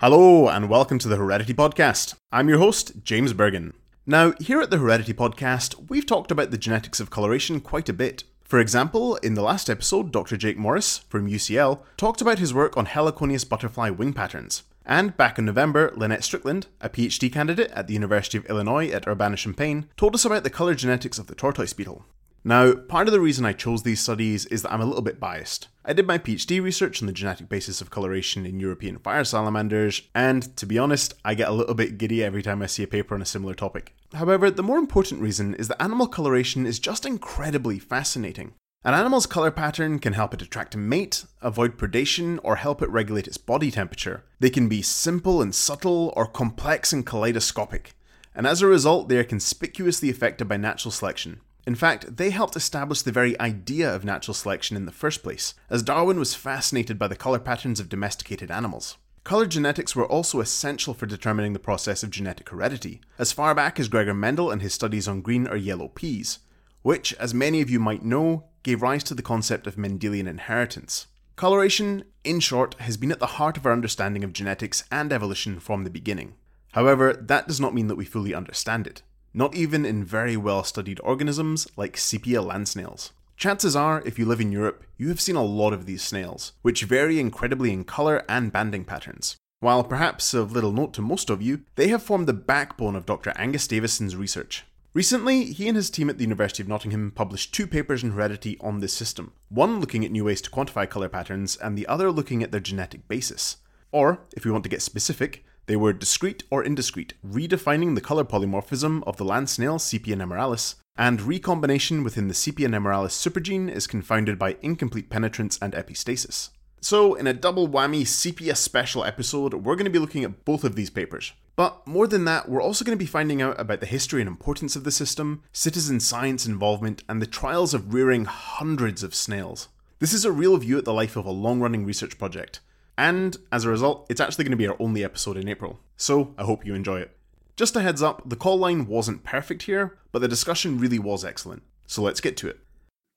Hello, and welcome to the Heredity Podcast. I'm your host, James Bergen. Now, here at the Heredity Podcast, we've talked about the genetics of coloration quite a bit. For example, in the last episode, Dr. Jake Morris, from UCL, talked about his work on Heliconius butterfly wing patterns. And back in November, Lynette Strickland, a PhD candidate at the University of Illinois at Urbana-Champaign, told us about the colour genetics of the tortoise beetle. Now, part of the reason I chose these studies is that I'm a little bit biased. I did my PhD research on the genetic basis of coloration in European fire salamanders, and to be honest, I get a little bit giddy every time I see a paper on a similar topic. However, the more important reason is that animal coloration is just incredibly fascinating. An animal's colour pattern can help it attract a mate, avoid predation, or help it regulate its body temperature. They can be simple and subtle, or complex and kaleidoscopic, and as a result, they are conspicuously affected by natural selection. In fact, they helped establish the very idea of natural selection in the first place, as Darwin was fascinated by the colour patterns of domesticated animals. Colour genetics were also essential for determining the process of genetic heredity, as far back as Gregor Mendel and his studies on green or yellow peas, which, as many of you might know, gave rise to the concept of Mendelian inheritance. Coloration, in short, has been at the heart of our understanding of genetics and evolution from the beginning. However, that does not mean that we fully understand it. Not even in very well-studied organisms like Cepaea land snails. Chances are, if you live in Europe, you have seen a lot of these snails, which vary incredibly in colour and banding patterns. While perhaps of little note to most of you, they have formed the backbone of Dr. Angus Davison's research. Recently, he and his team at the University of Nottingham published two papers in Heredity on this system, one looking at new ways to quantify colour patterns and the other looking at their genetic basis. Or, if we want to get specific, they were discrete or indiscrete, redefining the colour polymorphism of the land snail Cepaea nemoralis, and recombination within the Cepaea nemoralis supergene is confounded by incomplete penetrance and epistasis. So, in a double whammy Cepaea special episode, we're going to be looking at both of these papers. But more than that, we're also going to be finding out about the history and importance of the system, citizen science involvement, and the trials of rearing hundreds of snails. This is a real view at the life of a long-running research project. And, as a result, it's actually going to be our only episode in April, so I hope you enjoy it. Just a heads up, the call line wasn't perfect here, but the discussion really was excellent, so let's get to it.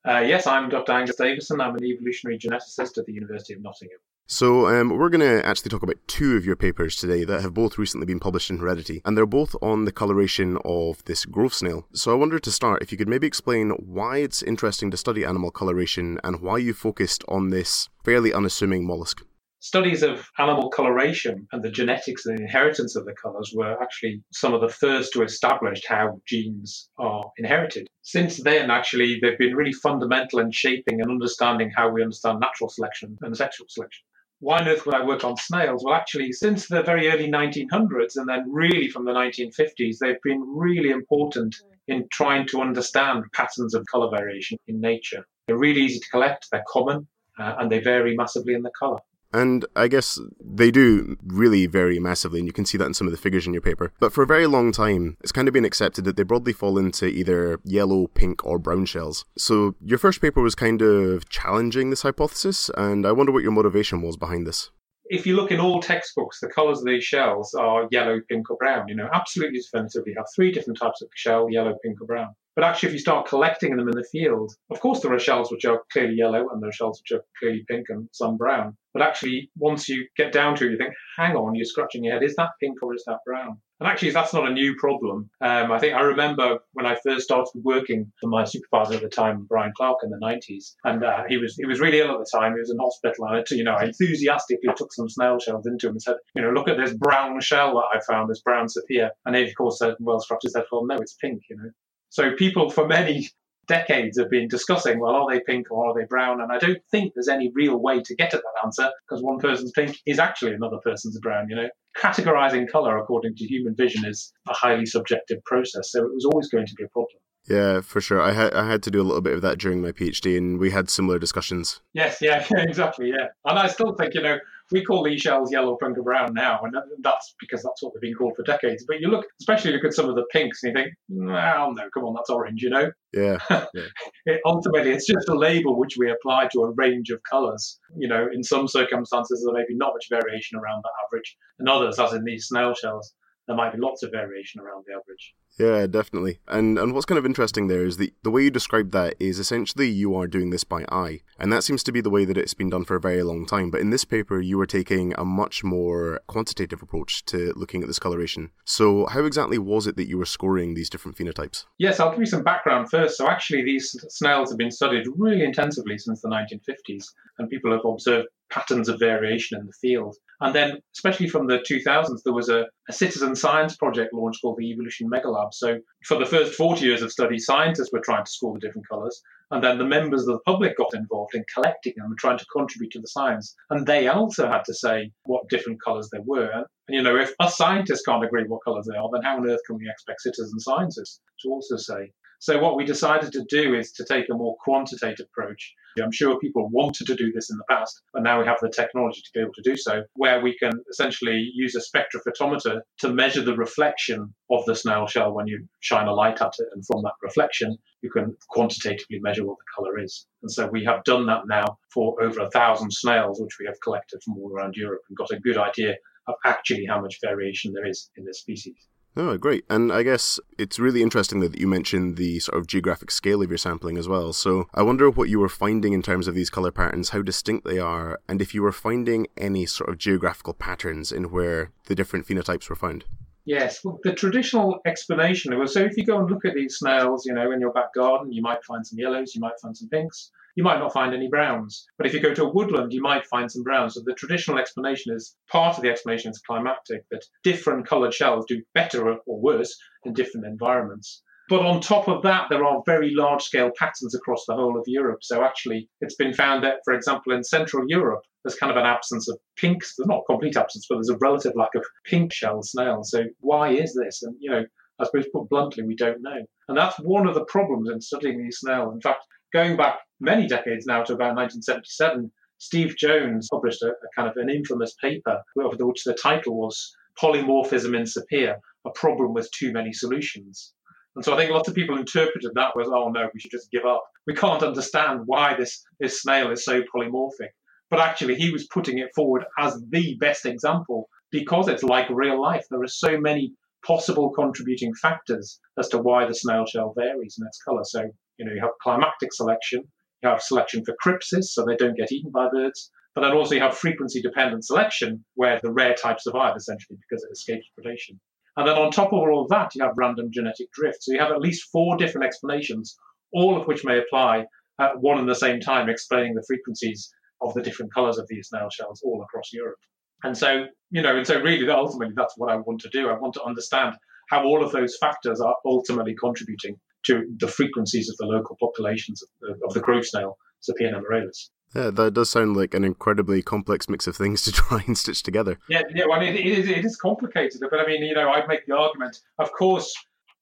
Yes, I'm Dr. Angus Davison. I'm an evolutionary geneticist at the University of Nottingham. So, we're going to actually talk about two of your papers today that have both recently been published in Heredity, and they're both on the coloration of this grove snail. So I wondered to start if you could maybe explain why it's interesting to study animal coloration and why you focused on this fairly unassuming mollusk. Studies of animal coloration and the genetics and the inheritance of the colours were actually some of the first to establish how genes are inherited. Since then, actually, they've been really fundamental in shaping and understanding how we understand natural selection and sexual selection. Why on earth would I work on snails? Well, actually, since the very early 1900s and then really from the 1950s, they've been really important in trying to understand patterns of colour variation in nature. They're really easy to collect, they're common, and they vary massively in the colour. And I guess they do really vary massively, and you can see that in some of the figures in your paper. But for a very long time, it's kind of been accepted that they broadly fall into either yellow, pink, or brown shells. So your first paper was kind of challenging this hypothesis, and I wonder what your motivation was behind this. If you look in all textbooks, the colours of these shells are yellow, pink, or brown. You know, absolutely definitively have three different types of shell, yellow, pink, or brown. But actually, if you start collecting them in the field, of course there are shells which are clearly yellow and there are shells which are clearly pink and some brown. But actually, once you get down to it, you think, hang on, you're scratching your head, is that pink or is that brown? And actually, that's not a new problem. I think I remember when I first started working for my supervisor at the time, Brian Clark, in the 90s. And he was really ill at the time. He was in hospital. And I enthusiastically took some snail shells into him and said, look at this brown shell that I found, this brown sapphire. And he, of course, said, well, scratches said, well, no, it's pink, So people for many decades have been discussing, well, are they pink or are they brown? And I don't think there's any real way to get at that answer because one person's pink is actually another person's brown, Categorizing colour according to human vision is a highly subjective process, so it was always going to be a problem. Yeah, for sure. I had to do a little bit of that during my PhD, and we had similar discussions. Yes, yeah, exactly, yeah. And I still think, we call these shells yellow, pink, or brown now, and that's because that's what they've been called for decades. But especially look at some of the pinks, and you think, well, no, come on, that's orange, Yeah. Ultimately, it's just a label which we apply to a range of colours. In some circumstances, there may be not much variation around the average, and others, as in these snail shells, there might be lots of variation around the average. Yeah, definitely. And what's kind of interesting there is the way you describe that is essentially you are doing this by eye. And that seems to be the way that it's been done for a very long time. But in this paper, you were taking a much more quantitative approach to looking at this coloration. So how exactly was it that you were scoring these different phenotypes? Yes, I'll give you some background first. So actually, these snails have been studied really intensively since the 1950s. And people have observed patterns of variation in the field. And then, especially from the 2000s, there was a citizen science project launched called the Evolution MegaLab. So for the first 40 years of study, scientists were trying to score the different colours. And then the members of the public got involved in collecting them and trying to contribute to the science. And they also had to say what different colours there were. And, you know, if us scientists can't agree what colours they are, then how on earth can we expect citizen scientists to also say? So what we decided to do is to take a more quantitative approach. I'm sure people wanted to do this in the past, but now we have the technology to be able to do so, where we can essentially use a spectrophotometer to measure the reflection of the snail shell when you shine a light at it. And from that reflection, you can quantitatively measure what the colour is. And so we have done that now for over 1,000 snails, which we have collected from all around Europe and got a good idea of actually how much variation there is in this species. Oh, great. And I guess it's really interesting that you mentioned the sort of geographic scale of your sampling as well. So I wonder what you were finding in terms of these colour patterns, how distinct they are, and if you were finding any sort of geographical patterns in where the different phenotypes were found. Yes, well, the traditional explanation was, so if you go and look at these snails, you know, in your back garden, you might find some yellows, you might find some pinks. You might not find any browns, but if you go to a woodland, you might find some browns. So the traditional explanation is, part of the explanation is climatic, that different coloured shells do better or worse in different environments. But on top of that, there are very large-scale patterns across the whole of Europe. So actually, it's been found that, for example, in Central Europe, there's kind of an absence of pinks. There's not a complete absence, but there's a relative lack of pink-shelled snails. So why is this? And, you know, I suppose put bluntly, we don't know. And that's one of the problems in studying these snails. In fact, going back many decades now to about 1977, Steve Jones published a kind of an infamous paper, which the title was Polymorphism in Cepaea, a problem with too many solutions. And so I think lots of people interpreted that as, oh no, we should just give up. We can't understand why this snail is so polymorphic. But actually, he was putting it forward as the best example because it's like real life. There are so many possible contributing factors as to why the snail shell varies in its colour. So, you know, you have climatic selection, you have selection for crypsis, so they don't get eaten by birds, but then also you have frequency-dependent selection, where the rare type survive, essentially, because it escapes predation. And then on top of all of that, you have random genetic drift. So you have at least 4 different explanations, all of which may apply at one and the same time, explaining the frequencies of the different colours of these snail shells all across Europe. And so, you know, and so really, ultimately, that's what I want to do. I want to understand how all of those factors are ultimately contributing to the frequencies of the local populations of the grove snail, Cepaea nemoralis. Yeah, that does sound like an incredibly complex mix of things to try and stitch together. Yeah, well, I mean, it is complicated. But I mean, you know, I'd make the argument, of course,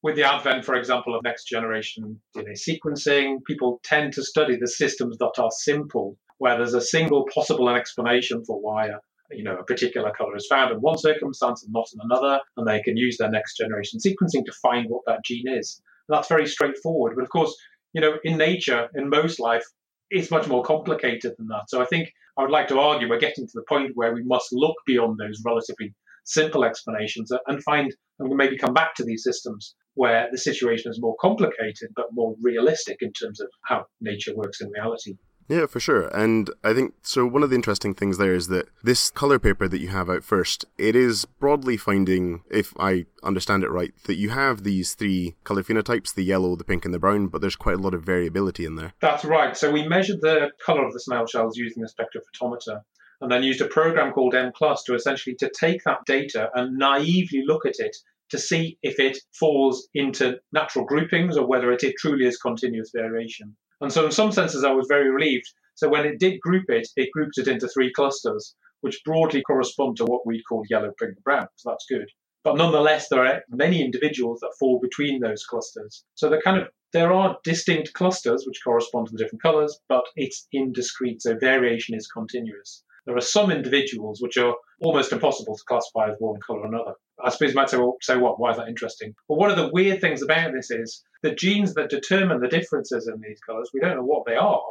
with the advent, for example, of next-generation DNA sequencing, people tend to study the systems that are simple, where there's a single possible explanation for why a particular colour is found in one circumstance and not in another, and they can use their next-generation sequencing to find what that gene is. That's very straightforward. But of course, you know, in nature, in most life, it's much more complicated than that. So I think I would like to argue we're getting to the point where we must look beyond those relatively simple explanations and find, and maybe come back to these systems where the situation is more complicated, but more realistic in terms of how nature works in reality. Yeah, for sure. And I think, so one of the interesting things there is that this colour paper that you have out first, it is broadly finding, if I understand it right, that you have these 3 colour phenotypes, the yellow, the pink and the brown, but there's quite a lot of variability in there. That's right. So we measured the colour of the snail shells using a spectrophotometer and then used a program called Mclust to essentially to take that data and naively look at it to see if it falls into natural groupings or whether it truly is continuous variation. And so in some senses, I was very relieved. So when it did group it, it grouped it into 3 clusters, which broadly correspond to what we'd call yellow, pink, and brown. So that's good. But nonetheless, there are many individuals that fall between those clusters. So there are distinct clusters which correspond to the different colours, but it's indiscrete. So variation is continuous. There are some individuals which are almost impossible to classify as one colour or another. I suppose you might say, well, so what? Why is that interesting? Well, one of the weird things about this is the genes that determine the differences in these colours, we don't know what they are,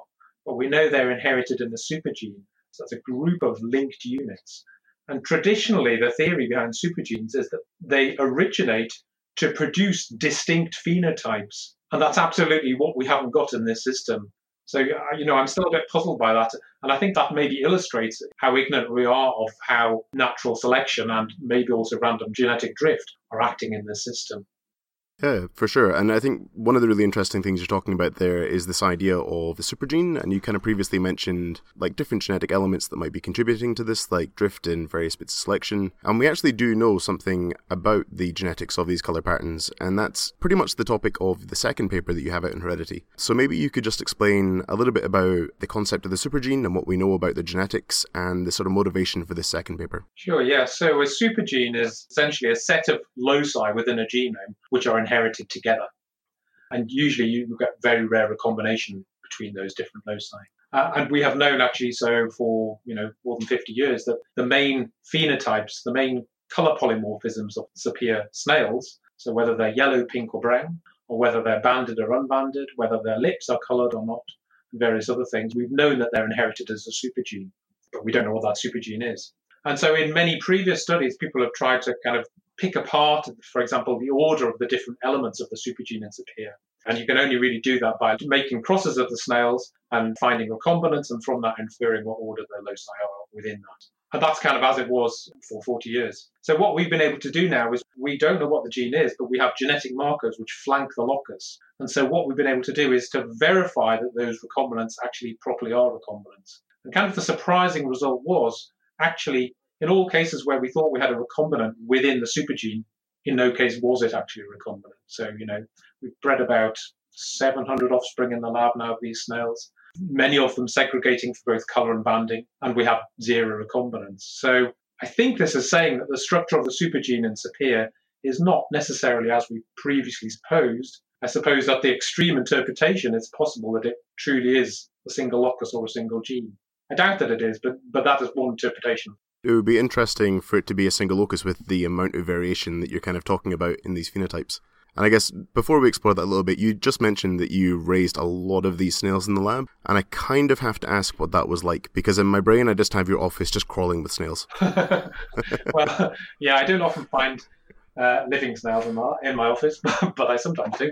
but we know they're inherited in the supergene. So that's a group of linked units. And traditionally, the theory behind supergenes is that they originate to produce distinct phenotypes. And that's absolutely what we haven't got in this system. So, you know, I'm still a bit puzzled by that. And I think that maybe illustrates how ignorant we are of how natural selection and maybe also random genetic drift are acting in this system. Yeah, for sure. And I think one of the really interesting things you're talking about there is this idea of the supergene. And you kind of previously mentioned like different genetic elements that might be contributing to this, like drift in various bits of selection. And we actually do know something about the genetics of these colour patterns. And that's pretty much the topic of the second paper that you have out in Heredity. So maybe you could just explain a little bit about the concept of the supergene and what we know about the genetics and the sort of motivation for this second paper. Sure, yeah. So a supergene is essentially a set of loci within a genome, which are inherited together. And usually you get very rare recombination between those different loci. And we have known actually so for, you know, more than 50 years that the main phenotypes, the main colour polymorphisms of Cepaea snails, so whether they're yellow, pink or brown, or whether they're banded or unbanded, whether their lips are coloured or not, and various other things, we've known that they're inherited as a supergene, but we don't know what that supergene is. And so in many previous studies, people have tried to kind of pick apart, for example, the order of the different elements of the supergene in Cepaea. And you can only really do that by making crosses of the snails and finding recombinants, and from that inferring what order the loci are within that. And that's kind of as it was for 40 years. So what we've been able to do now is we don't know what the gene is, but we have genetic markers which flank the lockers. And so what we've been able to do is to verify that those recombinants actually properly are recombinants. And kind of the surprising result was actually, in all cases where we thought we had a recombinant within the supergene, in no case was it actually a recombinant. So, you know, we've bred about 700 offspring in the lab now of these snails, many of them segregating for both colour and banding, and we have zero recombinants. So I think this is saying that the structure of the supergene in Cepaea is not necessarily as we previously supposed. I suppose that the extreme interpretation, it's possible that it truly is a single locus or a single gene. I doubt that it is, but that is one interpretation. It would be interesting for it to be a single locus with the amount of variation that you're kind of talking about in these phenotypes. And I guess before we explore that a little bit, you just mentioned that you raised a lot of these snails in the lab, and I kind of have to ask what that was like, because in my brain I just have your office just crawling with snails. Well, yeah, I don't often find living snails in my office, but I sometimes do.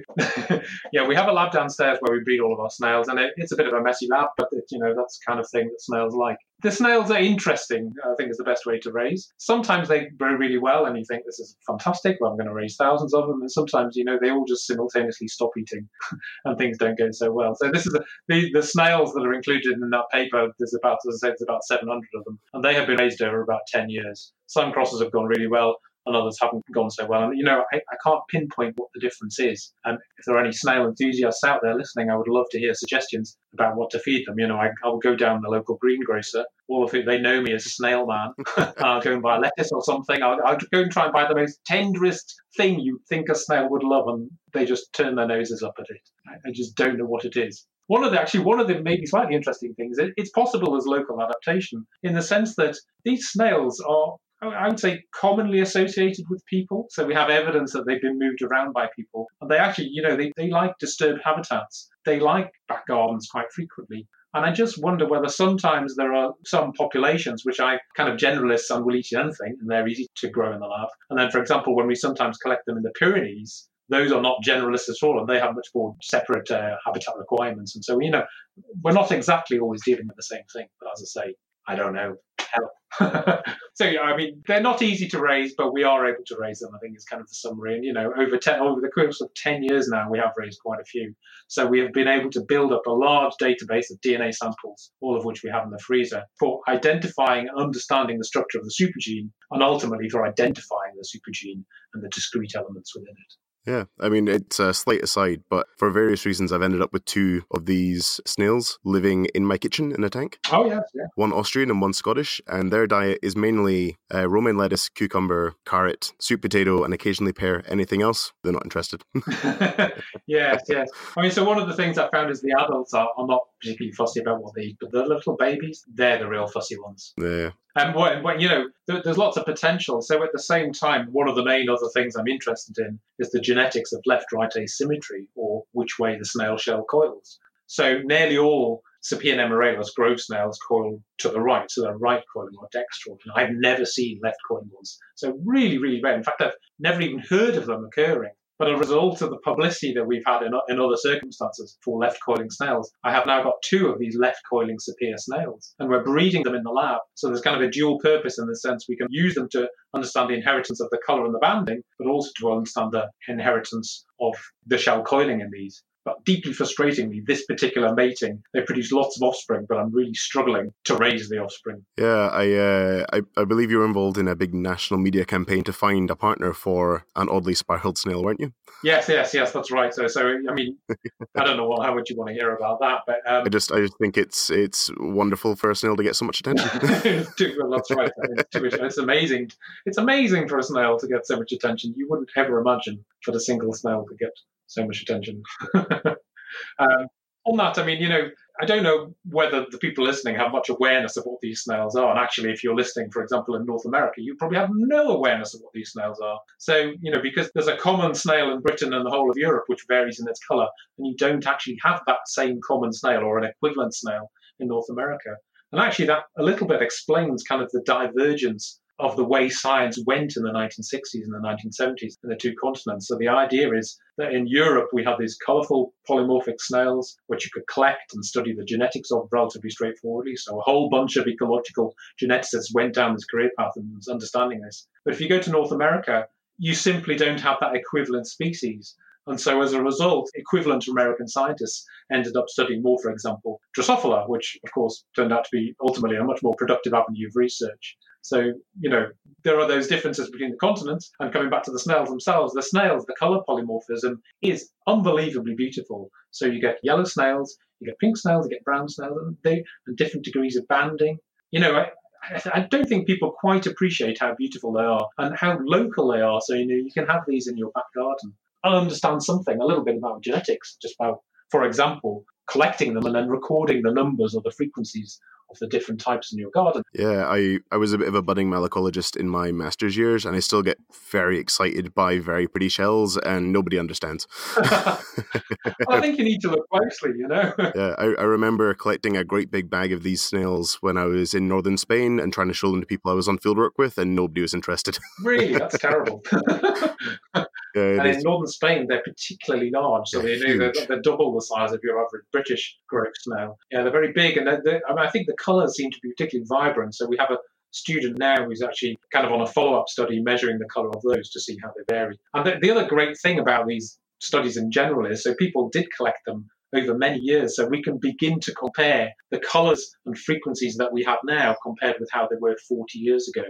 Yeah, we have a lab downstairs where we breed all of our snails, and it's a bit of a messy lab, but it, you know, that's the kind of thing that snails like. The snails are interesting, I think is the best way to raise. Sometimes they grow really well, and you think this is fantastic, well, I'm going to raise thousands of them, and sometimes, you know, they all just simultaneously stop eating, and things don't go so well. So this is the snails that are included in that paper. There's about, as I said, about 700 of them, and they have been raised over about 10 years. Some crosses have gone really well, and others haven't gone so well. And, you know, I can't pinpoint what the difference is. And if there are any snail enthusiasts out there listening, I would love to hear suggestions about what to feed them. You know, I'll go down the local greengrocer, or if they know me as a snail man, I'll go and buy lettuce or something. I'll go and try and buy the most tenderest thing you'd think a snail would love, and they just turn their noses up at it. I just don't know what it is. One of the maybe slightly interesting things, it's possible as local adaptation, in the sense that these snails are, I would say, commonly associated with people. So we have evidence that they've been moved around by people. And they actually, you know, they like disturbed habitats. They like back gardens quite frequently. And I just wonder whether sometimes there are some populations which are kind of generalists and will eat anything, and they're easy to grow in the lab. And then, for example, when we sometimes collect them in the Pyrenees, those are not generalists at all, and they have much more separate habitat requirements. And so, you know, we're not exactly always dealing with the same thing. But as I say, I don't know. So, yeah, I mean, they're not easy to raise, but we are able to raise them, I think, is kind of the summary. And, you know, over the course of 10 years now, we have raised quite a few. So we have been able to build up a large database of DNA samples, all of which we have in the freezer, for identifying and understanding the structure of the supergene, and ultimately for identifying the supergene and the discrete elements within it. Yeah, I mean, it's a slight aside, but for various reasons, I've ended up with two of these snails living in my kitchen in a tank. Oh, yes, yeah. One Austrian and one Scottish, and their diet is mainly romaine lettuce, cucumber, carrot, sweet potato, and occasionally pear. Anything else, they're not interested. Yes. I mean, so one of the things I found is the adults are not particularly fussy about what they eat, but the little babies, they're the real fussy ones. Yeah. And, what, you know, there's lots of potential. So at the same time, one of the main other things I'm interested in is the genetics of left-right asymmetry, or which way the snail shell coils. So nearly all Cepaea nemoralis growth snails coil to the right, so they're right coiling or dextral. And I've never seen left coiling ones. So really, really rare. In fact, I've never even heard of them occurring. But as a result of the publicity that we've had in other circumstances for left-coiling snails, I have now got two of these left-coiling Cepaea snails, and we're breeding them in the lab. So there's kind of a dual purpose in the sense we can use them to understand the inheritance of the colour and the banding, but also to understand the inheritance of the shell coiling in these. But deeply frustratingly, this particular mating, they produce lots of offspring, but I'm really struggling to raise the offspring. Yeah, I believe you were involved in a big national media campaign to find a partner for an oddly spiraled snail, weren't you? Yes, that's right. So I mean, I don't know how much you want to hear about that, but I just think it's wonderful for a snail to get so much attention. That's right. I mean, it's amazing. It's amazing for a snail to get so much attention. You wouldn't ever imagine that a single snail could get so much attention. On that, I mean, you know, I don't know whether the people listening have much awareness of what these snails are. And actually, if you're listening, for example, in North America, you probably have no awareness of what these snails are. So, you know, because there's a common snail in Britain and the whole of Europe, which varies in its colour, and you don't actually have that same common snail or an equivalent snail in North America. And actually, that a little bit explains kind of the divergence of the way science went in the 1960s and the 1970s in the two continents. So the idea is that in Europe, we had these colourful polymorphic snails, which you could collect and study the genetics of relatively straightforwardly. So a whole bunch of ecological geneticists went down this career path and was understanding this. But if you go to North America, you simply don't have that equivalent species. And so as a result, equivalent American scientists ended up studying more, for example, Drosophila, which, of course, turned out to be ultimately a much more productive avenue of research. So, you know, there are those differences between the continents. And coming back to the snails themselves, the snails, the colour polymorphism is unbelievably beautiful. So you get yellow snails, you get pink snails, you get brown snails, and different degrees of banding. You know, I don't think people quite appreciate how beautiful they are and how local they are. So, you know, you can have these in your back garden. I understand something, a little bit about genetics, just about, for example, collecting them and then recording the numbers or the frequencies of the different types in your garden. Yeah, I was a bit of a budding malacologist in my master's years, and I still get very excited by very pretty shells, and nobody understands. I think you need to look closely, you know. Yeah, I remember collecting a great big bag of these snails when I was in northern Spain and trying to show them to people I was on fieldwork with, and nobody was interested. Really? That's terrible. And in northern Spain, they're particularly large, so they're double the size of your average British grove snail. Yeah, they're very big, and I think the colours seem to be particularly vibrant. So we have a student now who's actually kind of on a follow-up study measuring the colour of those to see how they vary. And the other great thing about these studies in general is, so people did collect them over many years, so we can begin to compare the colours and frequencies that we have now compared with how they were 40 years ago,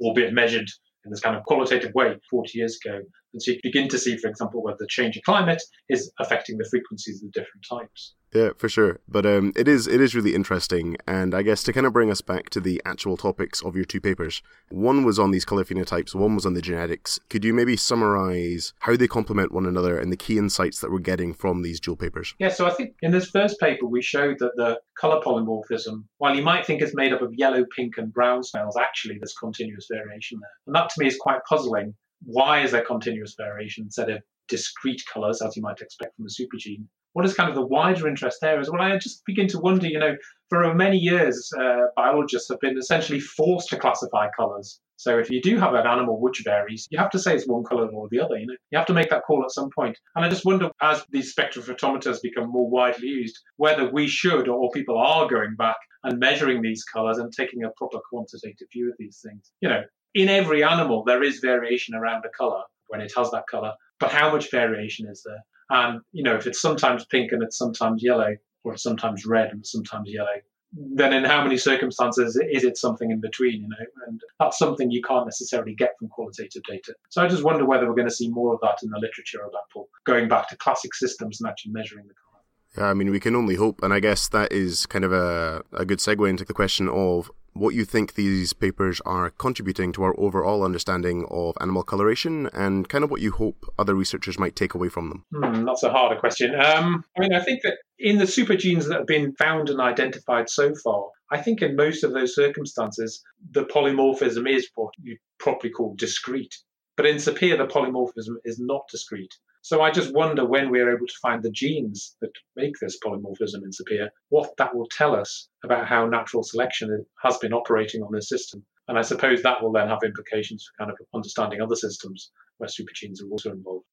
albeit measured in this kind of qualitative way 40 years ago. And so you begin to see, for example, whether the change in climate is affecting the frequencies of the different types. Yeah, for sure. But it is really interesting. And I guess to kind of bring us back to the actual topics of your two papers, one was on these colour phenotypes, one was on the genetics. Could you maybe summarise how they complement one another and the key insights that we're getting from these dual papers? Yeah, so I think in this first paper, we showed that the colour polymorphism, while you might think it's made up of yellow, pink and brown snails, actually there's continuous variation there. And that to me is quite puzzling. Why is there continuous variation instead of discrete colours, as you might expect from a supergene? What is kind of the wider interest there is, well, I just begin to wonder, you know, for many years, biologists have been essentially forced to classify colours. So if you do have an animal which varies, you have to say it's one colour or the other, you know. You have to make that call at some point. And I just wonder, as these spectrophotometers become more widely used, whether we should or people are going back and measuring these colours and taking a proper quantitative view of these things. You know, in every animal, there is variation around a colour when it has that colour, but how much variation is there? And, you know, if it's sometimes pink and it's sometimes yellow, or it's sometimes red and sometimes yellow, then in how many circumstances is it something in between, you know? And that's something you can't necessarily get from qualitative data. So I just wonder whether we're going to see more of that in the literature about going back to classic systems and actually measuring the colour. Yeah, I mean, we can only hope. And I guess that is kind of a good segue into the question of what you think these papers are contributing to our overall understanding of animal coloration and kind of what you hope other researchers might take away from them. That's a harder question. I mean, I think that in the supergenes that have been found and identified so far, I think in most of those circumstances, the polymorphism is what you'd properly call discrete. But in Cepaea, the polymorphism is not discrete. So I just wonder, when we're able to find the genes that make this polymorphism in Cepaea, what that will tell us about how natural selection has been operating on this system. And I suppose that will then have implications for kind of understanding other systems where supergenes are also involved.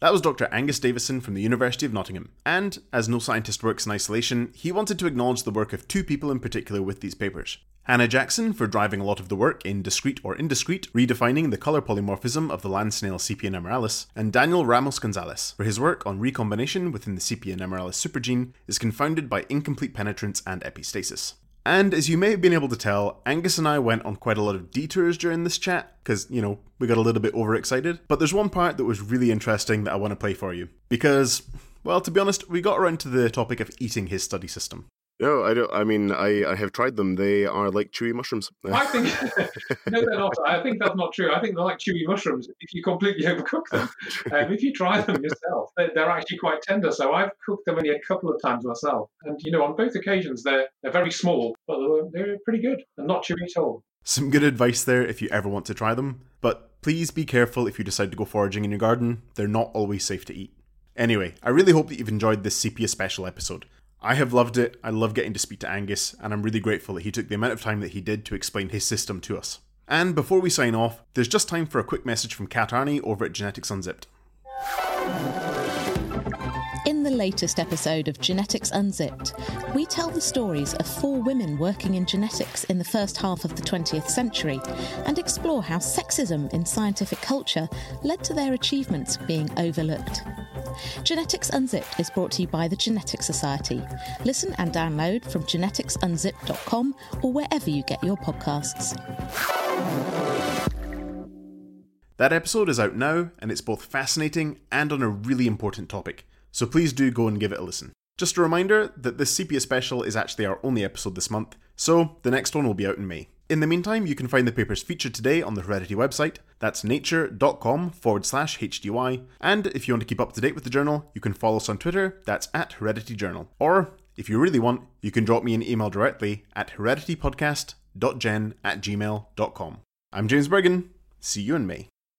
That was Dr. Angus Davison from the University of Nottingham, and, as no scientist works in isolation, he wanted to acknowledge the work of two people in particular with these papers. Hannah Jackson for driving a lot of the work in Discrete or Indiscrete, redefining the colour polymorphism of the land snail Cepaea nemoralis, and Daniel Ramos Gonzalez for his work on recombination within the Cepaea nemoralis supergene is confounded by incomplete penetrance and epistasis. And as you may have been able to tell, Angus and I went on quite a lot of detours during this chat, because, you know, we got a little bit overexcited. But there's one part that was really interesting that I want to play for you, because, well, to be honest, we got around to the topic of eating his study system. No, I don't. I mean, I have tried them. They are like chewy mushrooms. I think no, they're not. I think that's not true. I think they're like chewy mushrooms if you completely overcook them. If you try them yourself, they're actually quite tender. So I've cooked them only a couple of times myself, and you know, on both occasions they're very small, but they're pretty good and not chewy at all. Some good advice there if you ever want to try them, but please be careful if you decide to go foraging in your garden. They're not always safe to eat. Anyway, I really hope that you've enjoyed this Cepaea special episode. I have loved it, I love getting to speak to Angus, and I'm really grateful that he took the amount of time that he did to explain his system to us. And before we sign off, there's just time for a quick message from Kat Arney over at Genetics Unzipped. In the latest episode of Genetics Unzipped, we tell the stories of four women working in genetics in the first half of the 20th century and explore how sexism in scientific culture led to their achievements being overlooked. Genetics Unzipped is brought to you by the Genetics Society. Listen and download from geneticsunzipped.com or wherever you get your podcasts. That episode is out now, and it's both fascinating and on a really important topic, so please do go and give it a listen. Just a reminder that this Cepaea special is actually our only episode this month, so the next one will be out in May. In the meantime, you can find the papers featured today on the Heredity website, that's nature.com/HDY, and if you want to keep up to date with the journal, you can follow us on Twitter, that's @HeredityJournal, or, if you really want, you can drop me an email directly at hereditypodcast.gen@gmail.com. I'm James Bergen, see you in May.